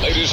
Ladies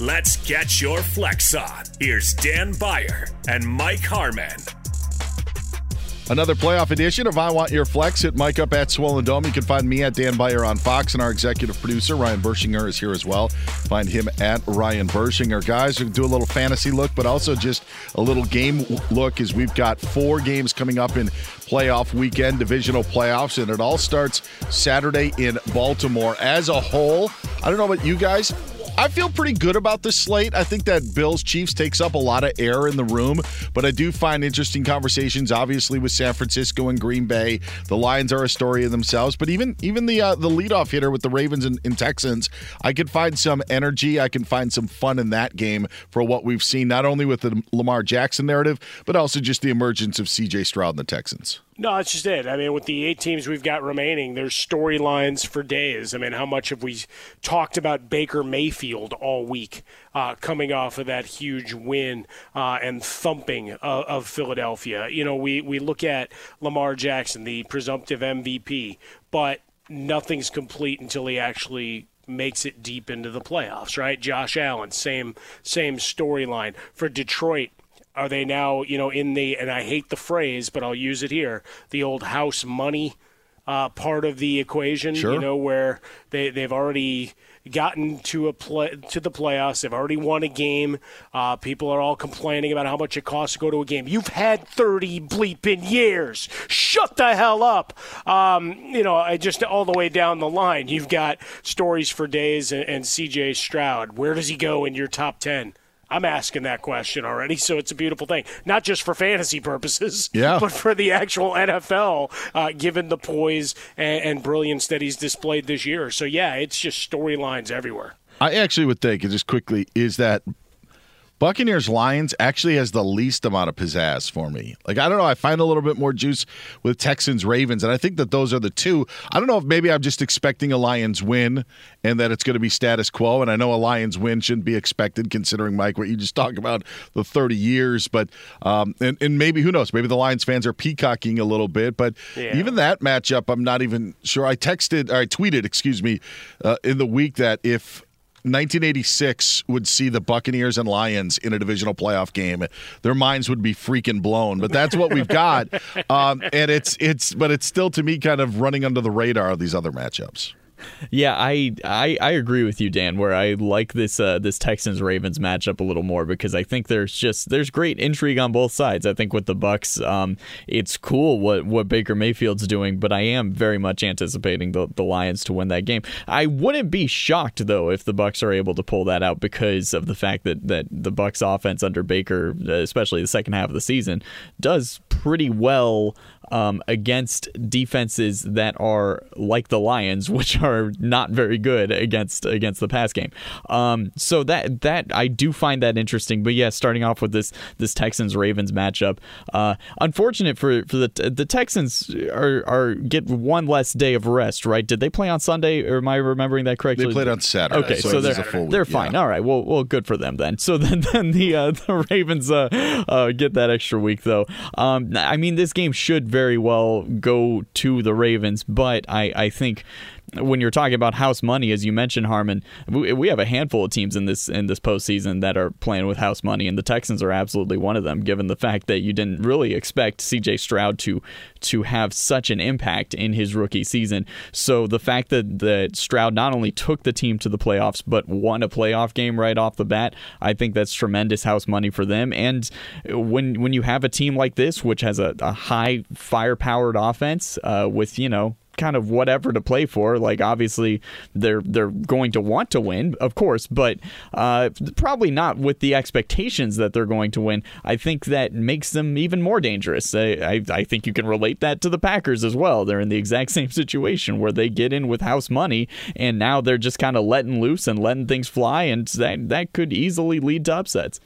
let's get your flex on. Here's Dan Beyer and Mike Harmon. Another playoff edition of I Want Your Flex. Hit Mike up at Swollen Dome. You can find me at Dan Beyer on Fox, and our executive producer, Ryan Bershinger, is here as well. Find him at Ryan Bershinger. Guys, we do a little fantasy look, but also just a little game look, as we've got 4 games coming up in playoff weekend, divisional playoffs, and it all starts Saturday in Baltimore. As a whole, I don't know about you guys, I feel pretty good about this slate. I think that Bills-Chiefs takes up a lot of air in the room, but I do find interesting conversations, obviously, with San Francisco and Green Bay. The Lions are a story in themselves, but even the leadoff hitter with the Ravens and Texans, I could find some energy. I can find some fun in that game for what we've seen, not only with the Lamar Jackson narrative, but also just the emergence of C.J. Stroud and the Texans. No, that's just it. I mean, with the 8 teams we've got remaining, there's storylines for days. I mean, how much have we talked about Baker Mayfield all week coming off of that huge win and thumping of Philadelphia? You know, we look at Lamar Jackson, the presumptive MVP, but nothing's complete until he actually makes it deep into the playoffs, right? Josh Allen, same storyline. For Detroit, are they now, you know, in the, and I hate the phrase, but I'll use it here, the old house money part of the equation, sure. You know, where they've already gotten to the playoffs. They've already won a game. People are all complaining about how much it costs to go to a game. You've had 30 bleeping years. Shut the hell up. You know, I just all the way down the line, you've got stories for days and C.J. Stroud. Where does he go in your top 10? I'm asking that question already, so it's a beautiful thing. Not just for fantasy purposes, yeah, but for the actual NFL, given the poise and brilliance that he's displayed this year. So, yeah, it's just storylines everywhere. I actually would think, just quickly, is that Buccaneers-Lions actually has the least amount of pizzazz for me. Like, I don't know. I find a little bit more juice with Texans-Ravens, and I think that those are the two. I don't know if maybe I'm just expecting a Lions win and that it's going to be status quo, and I know a Lions win shouldn't be expected considering, Mike, what you just talked about, the 30 years. But and maybe, who knows, maybe the Lions fans are peacocking a little bit. But even that matchup, I'm not even sure. I tweeted, in the week that if 1986 would see the Buccaneers and Lions in a divisional playoff game, their minds would be freaking blown. But that's what we've got, and it's still to me kind of running under the radar of these other matchups. Yeah, I agree with you, Dan, where I like this this Texans-Ravens matchup a little more because I think there's great intrigue on both sides. I think with the Bucs, it's cool what Baker Mayfield's doing, but I am very much anticipating the Lions to win that game. I wouldn't be shocked, though, if the Bucs are able to pull that out because of the fact that the Bucs offense under Baker, especially the second half of the season, does pretty well against defenses that are like the Lions, which are not very good against the pass game. So that I do find that interesting. But yeah, starting off with this Texans-Ravens matchup, unfortunate for the Texans are get one less day of rest, right? Did they play on Sunday, or am I remembering that correctly? They played on Saturday. Okay, so they're fine. Yeah. All right, well, good for them then. So then the Ravens get that extra week though. I mean, this game should very well go to the Ravens, but I think when you're talking about house money, as you mentioned, Harmon, we have a handful of teams in this postseason that are playing with house money, and the Texans are absolutely one of them, given the fact that you didn't really expect C.J. Stroud to have such an impact in his rookie season. So the fact that Stroud not only took the team to the playoffs, but won a playoff game right off the bat, I think that's tremendous house money for them. And when you have a team like this, which has a high firepowered offense with, kind of whatever to play for, like obviously they're going to want to win, of course, but probably not with the expectations that they're going to win. I think that makes them even more dangerous. I think you can relate that to the Packers as well. They're in the exact same situation where they get in with house money, and now they're just kind of letting loose and letting things fly, and that could easily lead to upsets.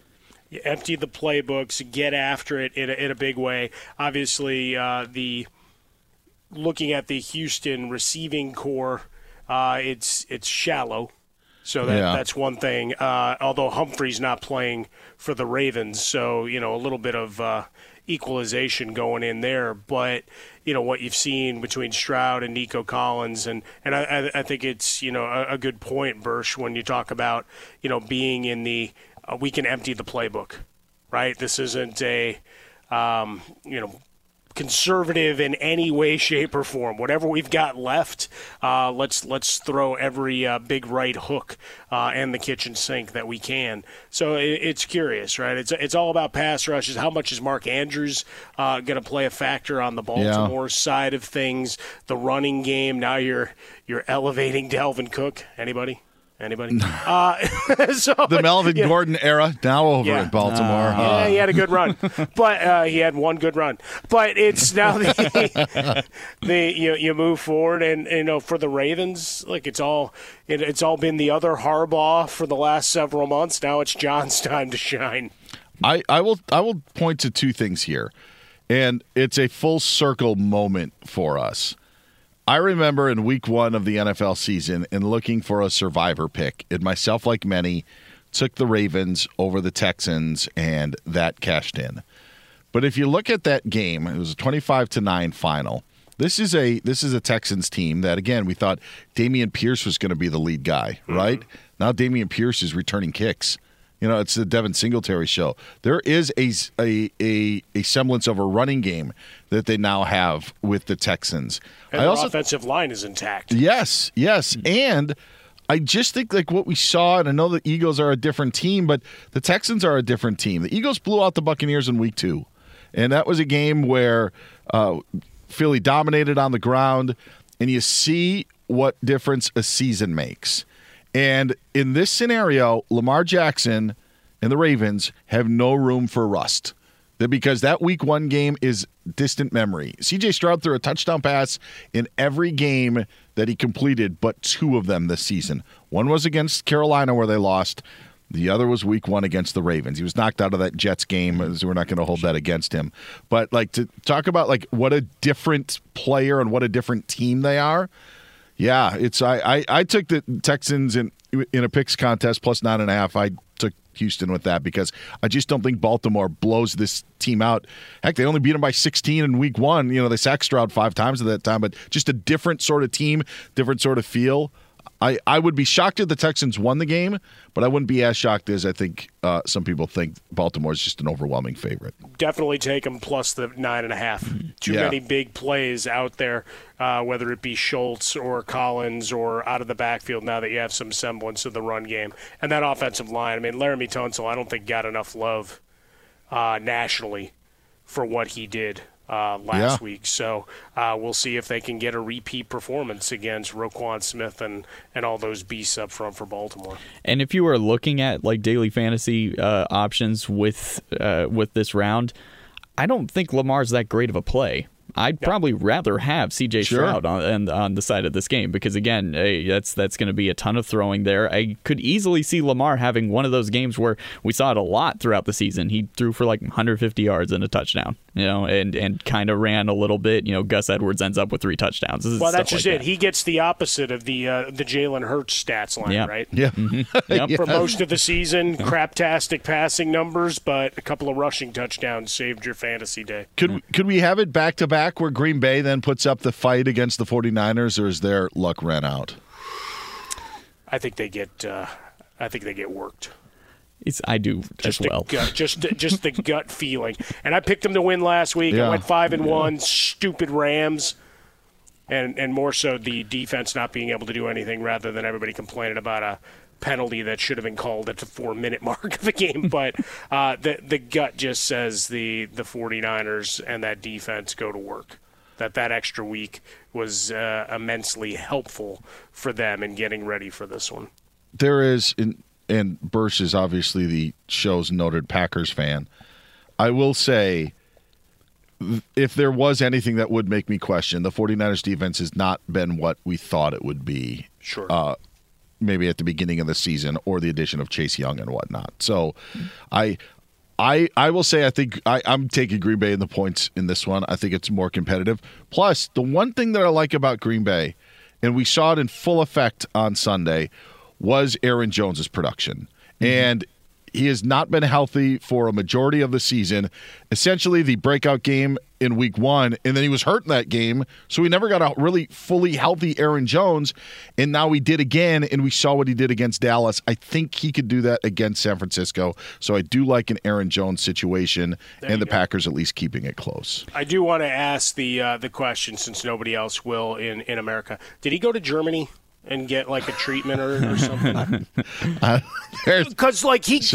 You empty the playbooks, get after it in a big way. Obviously, looking at the Houston receiving core, it's shallow, so that's one thing. Although Humphrey's not playing for the Ravens, so a little bit of equalization going in there. But what you've seen between Stroud and Nico Collins, and I think it's a good point, Bursch, when you talk about being in the we can empty the playbook, right? This isn't a conservative in any way, shape, or form. Whatever we've got left, let's throw every big right hook and the kitchen sink that we can. So it's curious, right? It's all about pass rushes. How much is Mark Andrews going to play a factor on the Baltimore side of things? The running game. Now you're elevating Dalvin Cook. Anybody? So, the Melvin Gordon era, now over at Baltimore. He had a good run, but he had one good run. But it's now you move forward, and for the Ravens, like it's all been the other Harbaugh for the last several months. Now it's John's time to shine. I will point to two things here, and it's a full circle moment for us. I remember in week one of the NFL season and looking for a survivor pick, and myself, like many, took the Ravens over the Texans, and that cashed in. But if you look at that game, it was a 25-9 final. This is a Texans team that, again, we thought Damian Pierce was going to be the lead guy, right? Now Damian Pierce is returning kicks. It's the Devin Singletary show. There is a semblance of a running game that they now have with the Texans. And their offensive line is intact. Yes. And I just think like what we saw, and I know the Eagles are a different team, but the Texans are a different team. The Eagles blew out the Buccaneers in week two, and that was a game where Philly dominated on the ground, and you see what difference a season makes. And in this scenario, Lamar Jackson and the Ravens have no room for rust because that week one game is distant memory. C.J. Stroud threw a touchdown pass in every game that he completed but two of them this season. One was against Carolina where they lost. The other was week one against the Ravens. He was knocked out of that Jets game, so we're not going to hold that against him. But like to talk about like what a different player and what a different team they are. Yeah, it's I took the Texans in a picks contest plus 9.5. I took Houston with that because I just don't think Baltimore blows this team out. Heck, they only beat them by 16 in week one. You know, they sacked Stroud 5 times at that time, but just a different sort of team, different sort of feel. I would be shocked if the Texans won the game, but I wouldn't be as shocked as I think some people think Baltimore is just an overwhelming favorite. Definitely take them plus the 9.5. Too many big plays out there, whether it be Schultz or Collins or out of the backfield now that you have some semblance of the run game. And that offensive line, I mean, Laramie Tunsil, I don't think got enough love nationally for what he did last week. So we'll see if they can get a repeat performance against Roquan Smith and all those beasts up front for Baltimore. And if you are looking at like daily fantasy options with this round, I don't think Lamar's that great of a play. I'd probably rather have C.J. Stroud on the side of this game because, again, that's going to be a ton of throwing there. I could easily see Lamar having one of those games where we saw it a lot throughout the season. He threw for like 150 yards and a touchdown, you know, and kind of ran a little bit. You know, Gus Edwards ends up with 3 touchdowns. Well, that's just like it. He gets the opposite of the Jalen Hurts stats line, right? Yeah. Mm-hmm. Yep. For most of the season, craptastic passing numbers, but a couple of rushing touchdowns saved your fantasy day. Could we have it back-to-back? Where Green Bay then puts up the fight against the 49ers, or is their luck ran out? I think they get worked. I do just as well. Just the gut feeling. And I picked them to win last week. Yeah. I went 5-1, stupid Rams. And more so the defense not being able to do anything rather than everybody complaining about a penalty that should have been called at the 4-minute mark of the game, but the gut just says the 49ers and that defense go to work. That extra week was immensely helpful for them in getting ready for this one. There is, and Bursch is obviously the show's noted Packers fan. I will say, if there was anything that would make me question, the 49ers defense has not been what we thought it would be. Sure. Maybe at the beginning of the season, or the addition of Chase Young and whatnot. So, I will say I think I'm taking Green Bay in the points in this one. I think it's more competitive. Plus, the one thing that I like about Green Bay, and we saw it in full effect on Sunday, was Aaron Jones' production. Mm-hmm. And he has not been healthy for a majority of the season. Essentially, the breakout game in week one, and then he was hurt in that game, so we never got a really fully healthy Aaron Jones, and now he did again, and we saw what he did against Dallas. I think he could do that against San Francisco, so I do like an Aaron Jones situation, and the Packers at least keeping it close. I do want to ask the question, since nobody else will in America. Did he go to Germany and get like a treatment or something? Because like he's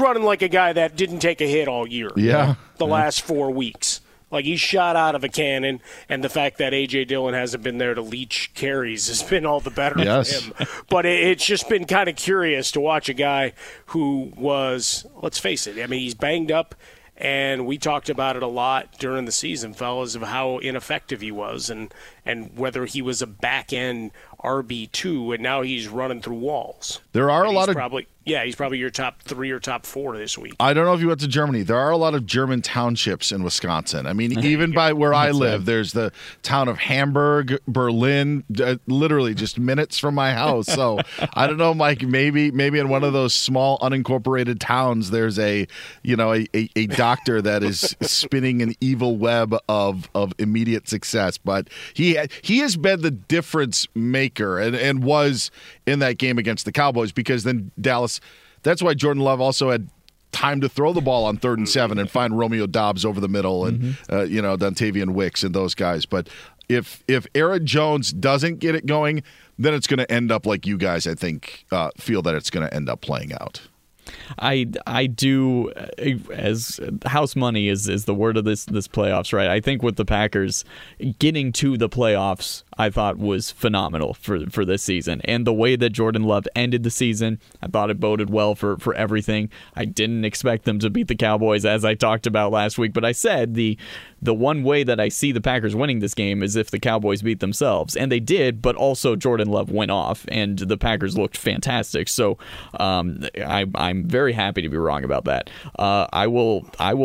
running like a guy that didn't take a hit all year. Yeah, the last 4 weeks, like he's shot out of a cannon. And the fact that AJ Dillon hasn't been there to leech carries has been all the better for him. But it's just been kind of curious to watch a guy who was, let's face it, I mean, he's banged up. And we talked about it a lot during the season, fellas, of how ineffective he was and whether he was a back-end RB2, and now he's running through walls. There are he's probably your top 3 or top 4 this week. I don't know if you went to Germany. There are a lot of German townships in Wisconsin. I mean, even by where I live, there's the town of Hamburg, Berlin, literally just minutes from my house. So I don't know, Mike, maybe in one of those small unincorporated towns, there's a doctor that is spinning an evil web of immediate success. But he has been the difference maker and was in that game against the Cowboys, because then Dallas, that's why Jordan Love also had time to throw the ball on 3rd and 7 and find Romeo Dobbs over the middle and Dontavian Wicks and those guys. But if Aaron Jones doesn't get it going, then it's going to end up like you guys, I think, feel that it's going to end up playing out. I do, as house money is the word of this playoffs, right? I think with the Packers getting to the playoffs, I thought was phenomenal for this season. And the way that Jordan Love ended the season, I thought it boded well for everything. I didn't expect them to beat the Cowboys, as I talked about last week, but I said the one way that I see the Packers winning this game is if the Cowboys beat themselves. And they did, but also Jordan Love went off, and the Packers looked fantastic. So I'm very happy to be wrong about that. I will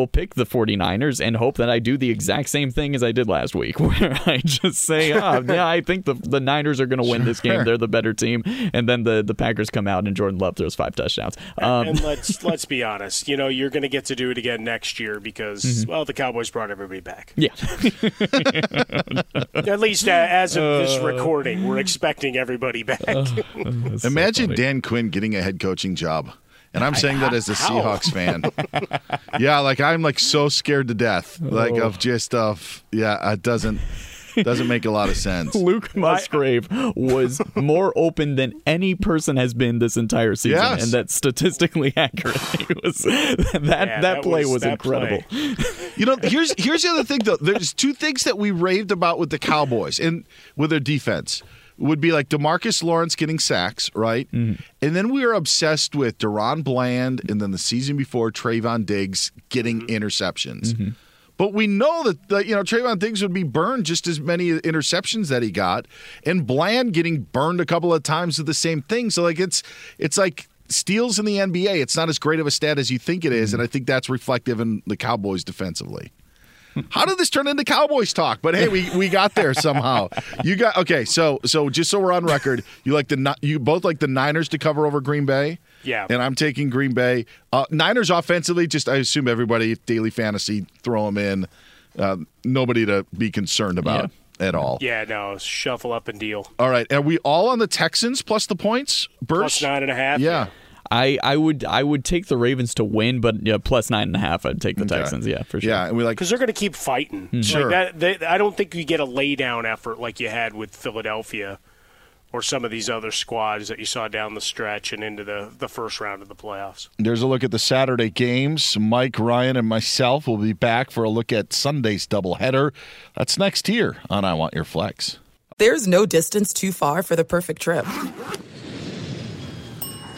pick the 49ers and hope that I do the exact same thing as I did last week, where I just say, yeah, I think the Niners are going to win this game. They're the better team. And then the Packers come out and Jordan Love throws 5 touchdowns. And let's be honest. You know, you're going to get to do it again next year because, well, the Cowboys brought everybody back. Yeah. At least as of this recording, we're expecting everybody back. Imagine so Dan Quinn getting a head coaching job. And I'm saying that as a Seahawks fan. Yeah, like I'm like so scared to death like of just stuff. Yeah, it doesn't make a lot of sense. Luke Musgrave was more open than any person has been this entire season, and that's statistically accurate. It was, that play was incredible. You know, here's the other thing, though. There's two things that we raved about with the Cowboys and with their defense. Would be like DeMarcus Lawrence getting sacks, right? Mm-hmm. And then we were obsessed with Deron Bland and then the season before Trayvon Diggs getting interceptions. Mm-hmm. But we know that you know Trayvon Diggs would be burned just as many interceptions that he got, and Bland getting burned a couple of times with the same thing. So like it's like steals in the NBA. It's not as great of a stat as you think it is, and I think that's reflective in the Cowboys defensively. How did this turn into Cowboys talk? But hey, we got there somehow. You got okay. So just so we're on record, you both like the Niners to cover over Green Bay. Yeah, and I'm taking Green Bay. Niners offensively, just I assume everybody daily fantasy throw them in. Nobody to be concerned about at all. Yeah, no, shuffle up and deal. All right, are we all on the Texans plus the points? Burst? Plus 9.5. Yeah. I would take the Ravens to win, but plus 9.5, I'd take the Texans. Yeah, for sure. Yeah, and we like because they're going to keep fighting. Mm-hmm. Sure, like I don't think you get a lay down effort like you had with Philadelphia or some of these other squads that you saw down the stretch and into the first round of the playoffs. There's a look at the Saturday games. Mike, Ryan, and myself will be back for a look at Sunday's doubleheader. That's next here on I Want Your Flex. There's no distance too far for the perfect trip.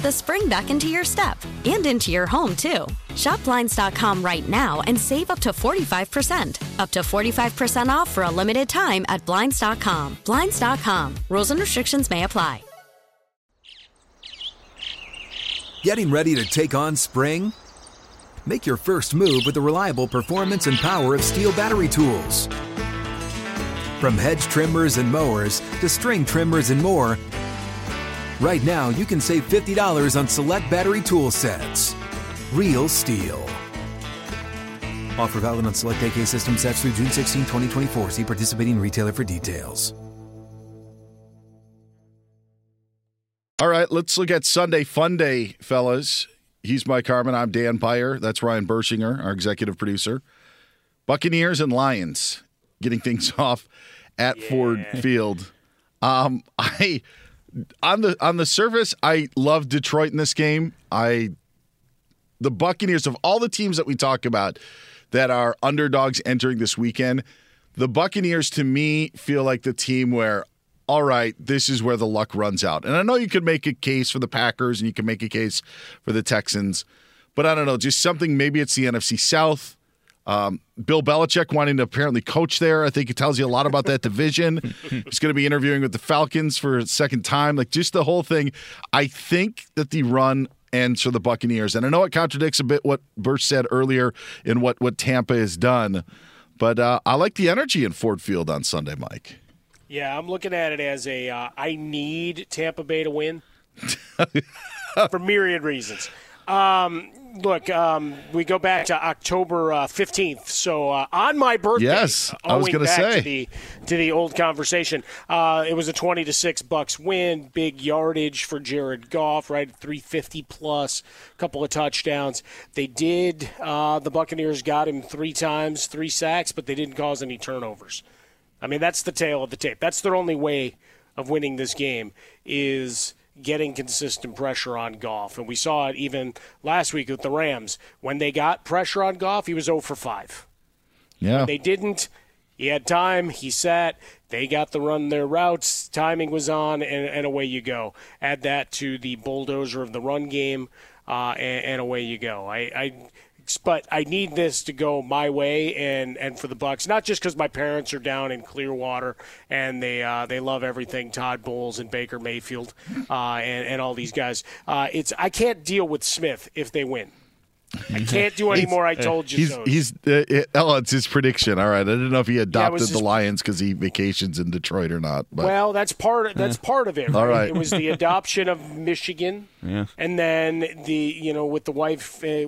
the spring back into your step. And into your home, too. Shop Blinds.com right now and save up to 45%. Up to 45% off for a limited time at Blinds.com. Blinds.com. Rules and restrictions may apply. Getting ready to take on spring? Make your first move with the reliable performance and power of Steel battery tools. From hedge trimmers and mowers to string trimmers and more, right now you can save $50 on select battery tool sets. Real Steel. Offer valid on select AK system sets through June 16, 2024. See participating retailer for details. All right, let's look at Sunday Fun Day, fellas. He's Mike Harmon. I'm Dan Beyer. That's Ryan Bershinger, our executive producer. Buccaneers and Lions getting things off at Ford Field. On the surface, I love Detroit in this game. The Buccaneers, of all the teams that we talk about that are underdogs entering this weekend, the Buccaneers to me feel like the team where, all right, this is where the luck runs out. And I know you could make a case for the Packers and you can make a case for the Texans, but I don't know, just something, maybe it's the NFC South. Bill Belichick wanting to apparently coach there. I think it tells you a lot about that division. He's going to be interviewing with the Falcons for a second time. Like, just the whole thing. I think that the run ends for the Buccaneers. And I know it contradicts a bit what Bursch said earlier and what Tampa has done, but I like the energy in Ford Field on Sunday, Mike. Yeah, I'm looking at it as I need Tampa Bay to win for myriad reasons. Look, we go back to October 15th, so on my birthday. Yes, I was going to say. To the old conversation, it was a 20-6 Bucks win, big yardage for Jared Goff, right, 350-plus, couple of touchdowns. They did, the Buccaneers got him 3 times, 3 sacks, but they didn't cause any turnovers. I mean, that's the tail of the tape. That's their only way of winning this game is getting consistent pressure on Goff. And we saw it even last week with the Rams. When they got pressure on Goff, he was 0 for 5. Yeah. When they didn't, he had time, he sat, they got the run their routes, timing was on, and away you go. Add that to the bulldozer of the run game, and away you go. But I need this to go my way and for the Bucs, not just because my parents are down in Clearwater and they love everything Todd Bowles and Baker Mayfield and all these guys. I can't deal with Smith if they win. I can't do any more. I told you so. It's his prediction. All right, I didn't know if he adopted the Lions because he vacations in Detroit or not. But. Well, that's part of it. Right? All right, it was the adoption of Michigan, and then with the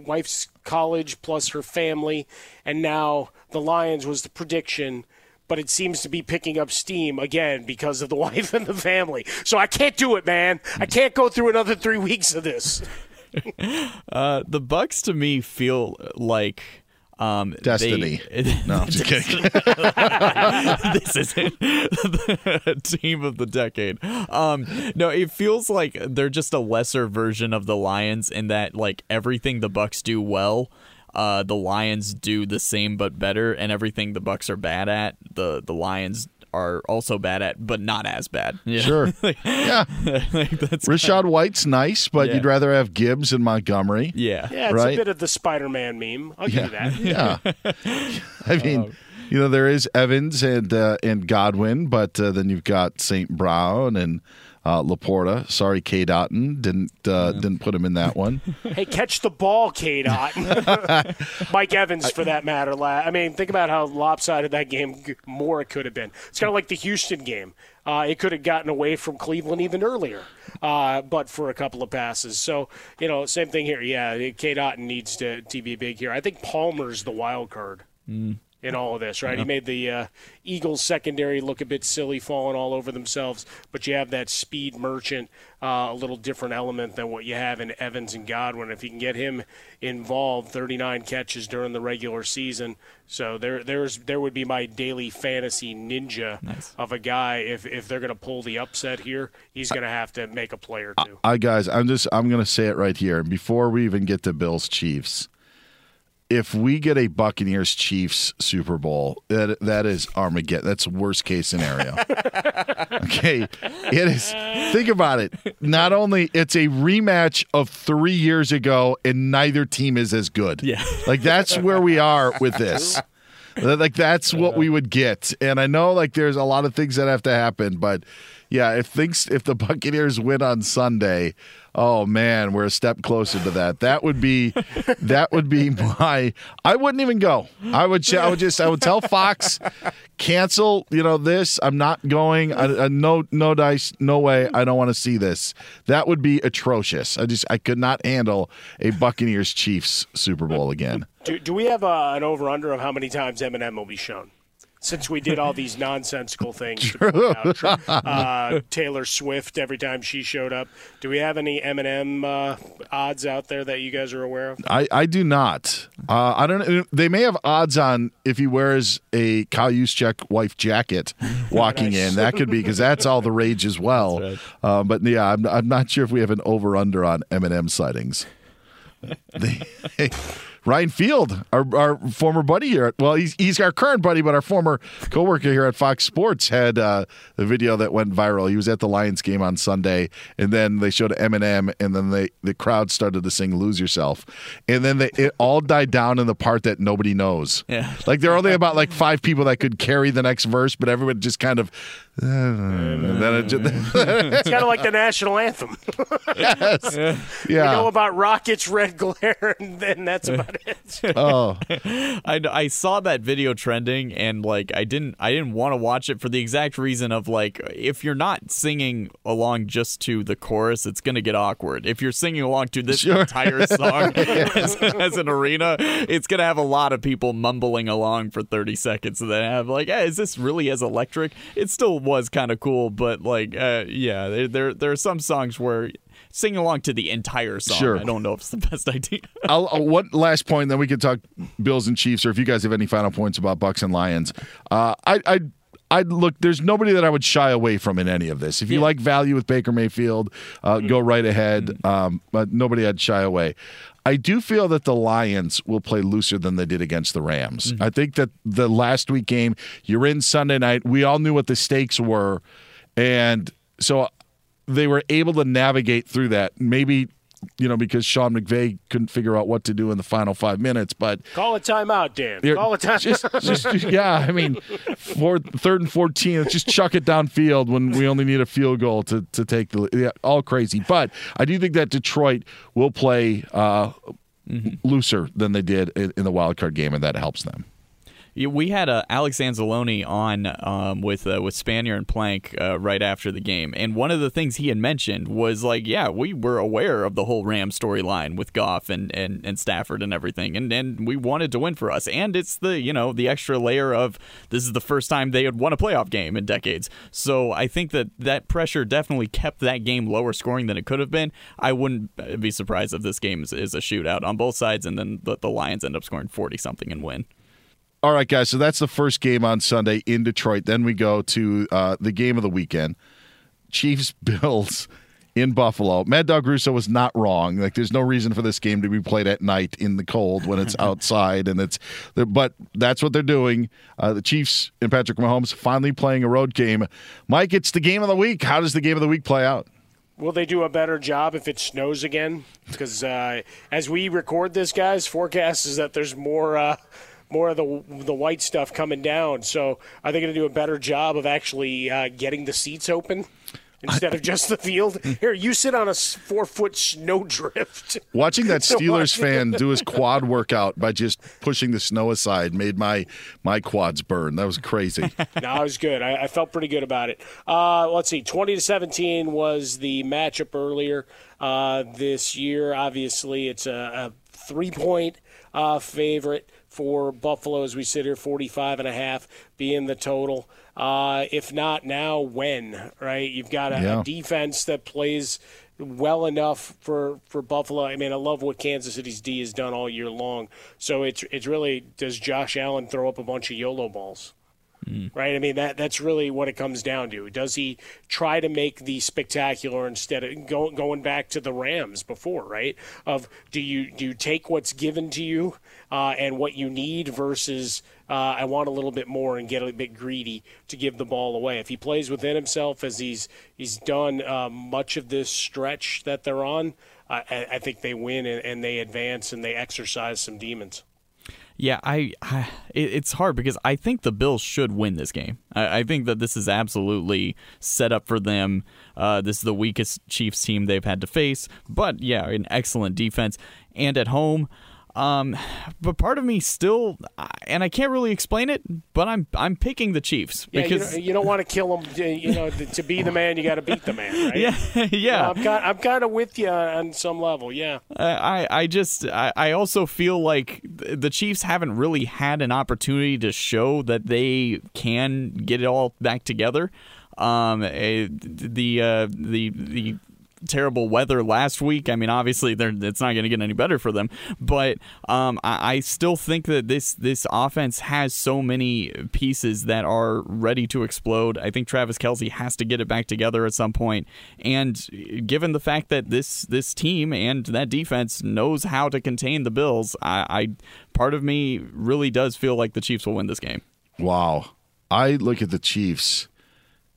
wife's college plus her family, and now the Lions was the prediction. But it seems to be picking up steam again because of the wife and the family. So I can't do it, man. I can't go through another 3 weeks of this. The Bucks to me feel like destiny. No, I'm just kidding. This isn't the team of the decade. No, it feels like they're just a lesser version of the Lions in that, like, everything the Bucks do well, the Lions do the same but better, and everything the Bucks are bad at, the Lions are also bad at, but not as bad. Yeah. Sure. Rashad White's nice, but you'd rather have Gibbs and Montgomery. Yeah. Yeah, it's right? A bit of the Spider-Man meme. I'll give you that. Yeah. I mean, there is Evans and Godwin, but then you've got St. Brown and Laporta. Sorry, K. Dotten. Didn't put him in that one. Hey, catch the ball, K. Dotten. Mike Evans, for that matter. I mean, think about how lopsided that game more it could have been. It's kind of like the Houston game. It could have gotten away from Cleveland even earlier, but for a couple of passes. So, same thing here. Yeah, K. Dotten needs to be big here. I think Palmer's the wild card. in all of this, right? Yeah. He made the Eagles secondary look a bit silly, falling all over themselves, but you have that speed merchant, a little different element than what you have in Evans and Godwin. If you can get him involved, 39 catches during the regular season. So there would be my daily fantasy ninja of a guy. If they're going to pull the upset here, he's going to have to make a play or two. I'm going to say it right here. Before we even get to Bills Chiefs, if we get a Buccaneers-Chiefs Super Bowl, that is Armageddon. That's worst-case scenario. Okay? It is. Think about it. Not only it's a rematch of 3 years ago, and neither team is as good. Yeah. Like, that's where we are with this. Like, that's what we would get. And I know, like, there's a lot of things that have to happen, but, yeah, if the Buccaneers win on Sunday – oh man, we're a step closer to that. That would be my. I wouldn't even go. I would tell Fox, cancel. You know this. I'm not going. No dice. No way. I don't want to see this. That would be atrocious. I could not handle a Buccaneers Chiefs Super Bowl again. Do we have an over under of how many times Eminem will be shown? Since we did all these nonsensical things, Taylor Swift, every time she showed up, do we have any Eminem odds out there that you guys are aware of? I do not. I don't. They may have odds on if he wears a Kyle Juszczyk wife jacket walking in. That could be because that's all the rage as well. Right. But yeah, I'm not sure if we have an over under on Eminem sightings. Ryan Field, our former buddy here. Well, he's our current buddy, but our former coworker here at Fox Sports had a video that went viral. He was at the Lions game on Sunday, and then they showed Eminem, and then the crowd started to sing "Lose Yourself," and then it all died down in the part that nobody knows. Yeah, like there are only about like five people that could carry the next verse, but everyone just kind of. It's kind of like the national anthem. Yes. Yeah. We know about Rockets, Red Glare, and then that's about it. Oh, I saw that video trending, and like I didn't want to watch it for the exact reason of like if you're not singing along just to the chorus, it's gonna get awkward. If you're singing along to this entire song as an arena, it's gonna have a lot of people mumbling along for 30 seconds, and then have like, hey, is this really as electric? It's still was kind of cool, but like there are some songs where sing along to the entire song. Sure. I don't know if it's the best idea. One last point, then we can talk Bills and Chiefs, or if you guys have any final points about Bucks and Lions. I'd look, there's nobody that I would shy away from in any of this. If you like value with Baker Mayfield, go right ahead. But nobody I'd shy away. I do feel that the Lions will play looser than they did against the Rams. Mm-hmm. I think that the last week game, you're in Sunday night. We all knew what the stakes were. And so they were able to navigate through that. Maybe, because Sean McVay couldn't figure out what to do in the final 5 minutes, but call a timeout, Dan. Call a timeout. Third and 14, let's just chuck it downfield when we only need a field goal to take the all crazy. But I do think that Detroit will play looser than they did in the wild card game, and that helps them. We had Alex Anzalone on with Spanier and Plank right after the game, and one of the things he had mentioned was like, yeah, we were aware of the whole Ram storyline with Goff and Stafford and everything, and we wanted to win for us, and it's the the extra layer of this is the first time they had won a playoff game in decades, so I think that pressure definitely kept that game lower scoring than it could have been. I wouldn't be surprised if this game is a shootout on both sides, and then the Lions end up scoring 40 something and win. All right, guys, so that's the first game on Sunday in Detroit. Then we go to the game of the weekend, Chiefs-Bills in Buffalo. Mad Dog Russo was not wrong. Like, there's no reason for this game to be played at night in the cold when it's outside. But that's what they're doing. The Chiefs and Patrick Mahomes finally playing a road game. Mike, it's the game of the week. How does the game of the week play out? Will they do a better job if it snows again? Because as we record this, guys, forecast is that there's more of the white stuff coming down. So are they going to do a better job of actually getting the seats open instead of just the field? Here, you sit on a 4-foot snowdrift. Watching that Steelers fan do his quad workout by just pushing the snow aside made my quads burn. That was crazy. No, it was good. I felt pretty good about it. Let's see, 20-17 was the matchup earlier this year. Obviously, it's a 3-point favorite for Buffalo as we sit here, 45.5 being the total. If not now, when, right? You've got a defense that plays well enough for Buffalo. I mean, I love what Kansas City's D has done all year long. So it's really, does Josh Allen throw up a bunch of YOLO balls? Right? I mean, that's really what it comes down to. Does he try to make the spectacular instead of going back to the Rams before, right? Of do you take what's given to you and what you need versus I want a little bit more and get a bit greedy to give the ball away. If he plays within himself as he's done much of this stretch that they're on, I think they win and they advance and they exercise some demons. Yeah, it's hard because I think the Bills should win this game. I think that this is absolutely set up for them. This is the weakest Chiefs team they've had to face. But, yeah, an excellent defense and at home. But part of me still, and I can't really explain it, but I'm picking the Chiefs because you don't want to kill them. You know, to be the man, you got to beat the man. Right? Yeah, yeah. You know, I'm kind of with you on some level. Yeah. I also feel like the Chiefs haven't really had an opportunity to show that they can get it all back together. The terrible weather last week. I mean, obviously, it's not going to get any better for them. But I still think that this offense has so many pieces that are ready to explode. I think Travis Kelce has to get it back together at some point. And given the fact that this team and that defense knows how to contain the Bills, I part of me really does feel like the Chiefs will win this game. Wow. I look at the Chiefs.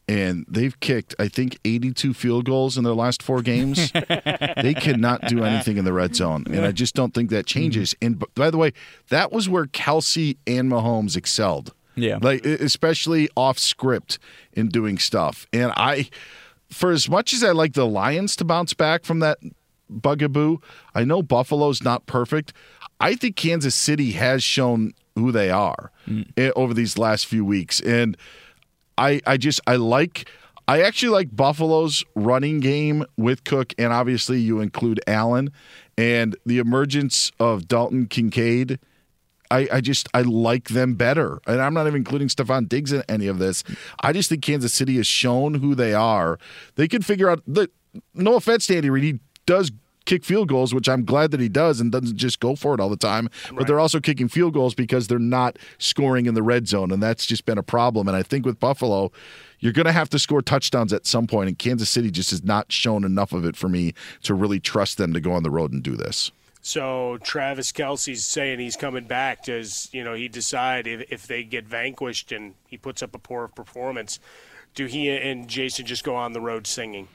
And they've kicked, I think, 82 field goals in their last four games. They cannot do anything in the red zone. And I just don't think that changes. And by the way, that was where Kelce and Mahomes excelled. Yeah. Like, especially off script in doing stuff. And for as much as I like the Lions to bounce back from that bugaboo, I know Buffalo's not perfect. I think Kansas City has shown who they are over these last few weeks. And I actually like Buffalo's running game with Cook, and obviously you include Allen and the emergence of Dalton Kincaid. I like them better. And I'm not even including Stephon Diggs in any of this. I just think Kansas City has shown who they are. They can figure out no offense to Andy Reid, he does kick field goals, which I'm glad that he does and doesn't just go for it all the time, but right. They're also kicking field goals because they're not scoring in the red zone, and that's just been a problem. And I think with Buffalo, you're going to have to score touchdowns at some point, and Kansas City just has not shown enough of it for me to really trust them to go on the road and do this. So Travis Kelce's saying he's coming back. Does he decide if they get vanquished and he puts up a poor performance, do he and Jason just go on the road singing?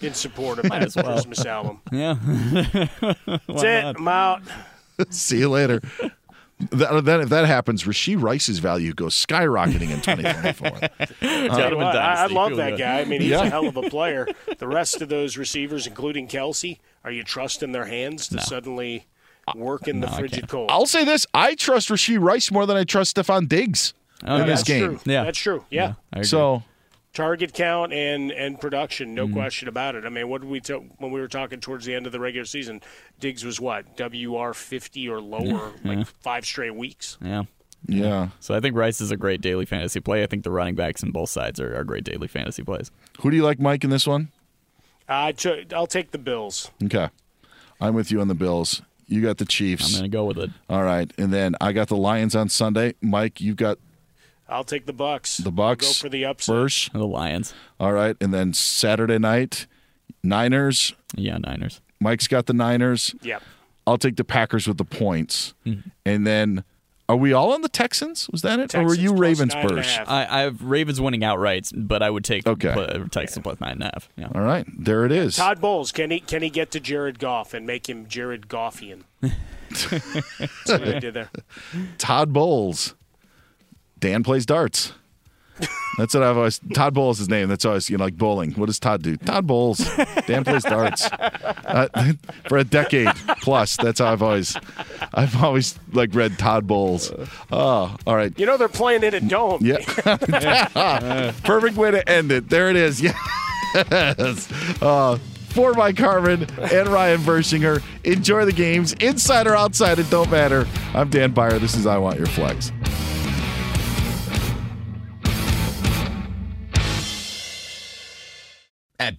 In support of my Christmas album. Yeah. That's it. I'm out. See you later. Then if that happens, Rashee Rice's value goes skyrocketing in 2024. I love that guy. I mean, he's a hell of a player. The rest of those receivers, including Kelce, are you trusting their hands to suddenly work in the frigid cold? I'll say this. I trust Rashee Rice more than I trust Stephon Diggs in this game. True. Yeah. That's true. Yeah. So... target count and production, no question about it. I mean, what did we when we were talking towards the end of the regular season? Diggs was what, WR 50 or lower, like 5 straight weeks. Yeah. So I think Rice is a great daily fantasy play. I think the running backs on both sides are great daily fantasy plays. Who do you like, Mike, in this one? I'll take the Bills. Okay, I'm with you on the Bills. You got the Chiefs. I'm going to go with it. All right, and then I got the Lions on Sunday. Mike, you've got. I'll take the Bucks. The Bucks. Go for the upset. Bursch. The Lions. All right, and then Saturday night, Niners. Yeah, Niners. Mike's got the Niners. Yep. I'll take the Packers with the points. Mm-hmm. And then, are we all on the Texans? Was that it? Texans, or were you Ravens, Bursch? I have Ravens winning outright, but I would take Texans plus 9.5. Yeah. All right, there it is. Todd Bowles, can he get to Jared Goff and make him Jared Goffian? That's what I did there. Todd Bowles. Dan plays darts. That's what I've always. Todd Bowles is his name. That's always like bowling. What does Todd do? Todd Bowles. Dan plays darts. For a decade plus, that's how I've always like read Todd Bowles. Oh, all right. They're playing in a dome. Yeah. Perfect way to end it. There it is. Yes. for Mike Harmon and Ryan Bershinger. Enjoy the games, inside or outside, it don't matter. I'm Dan Beyer. This is I Want Your Flex. At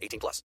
18 plus.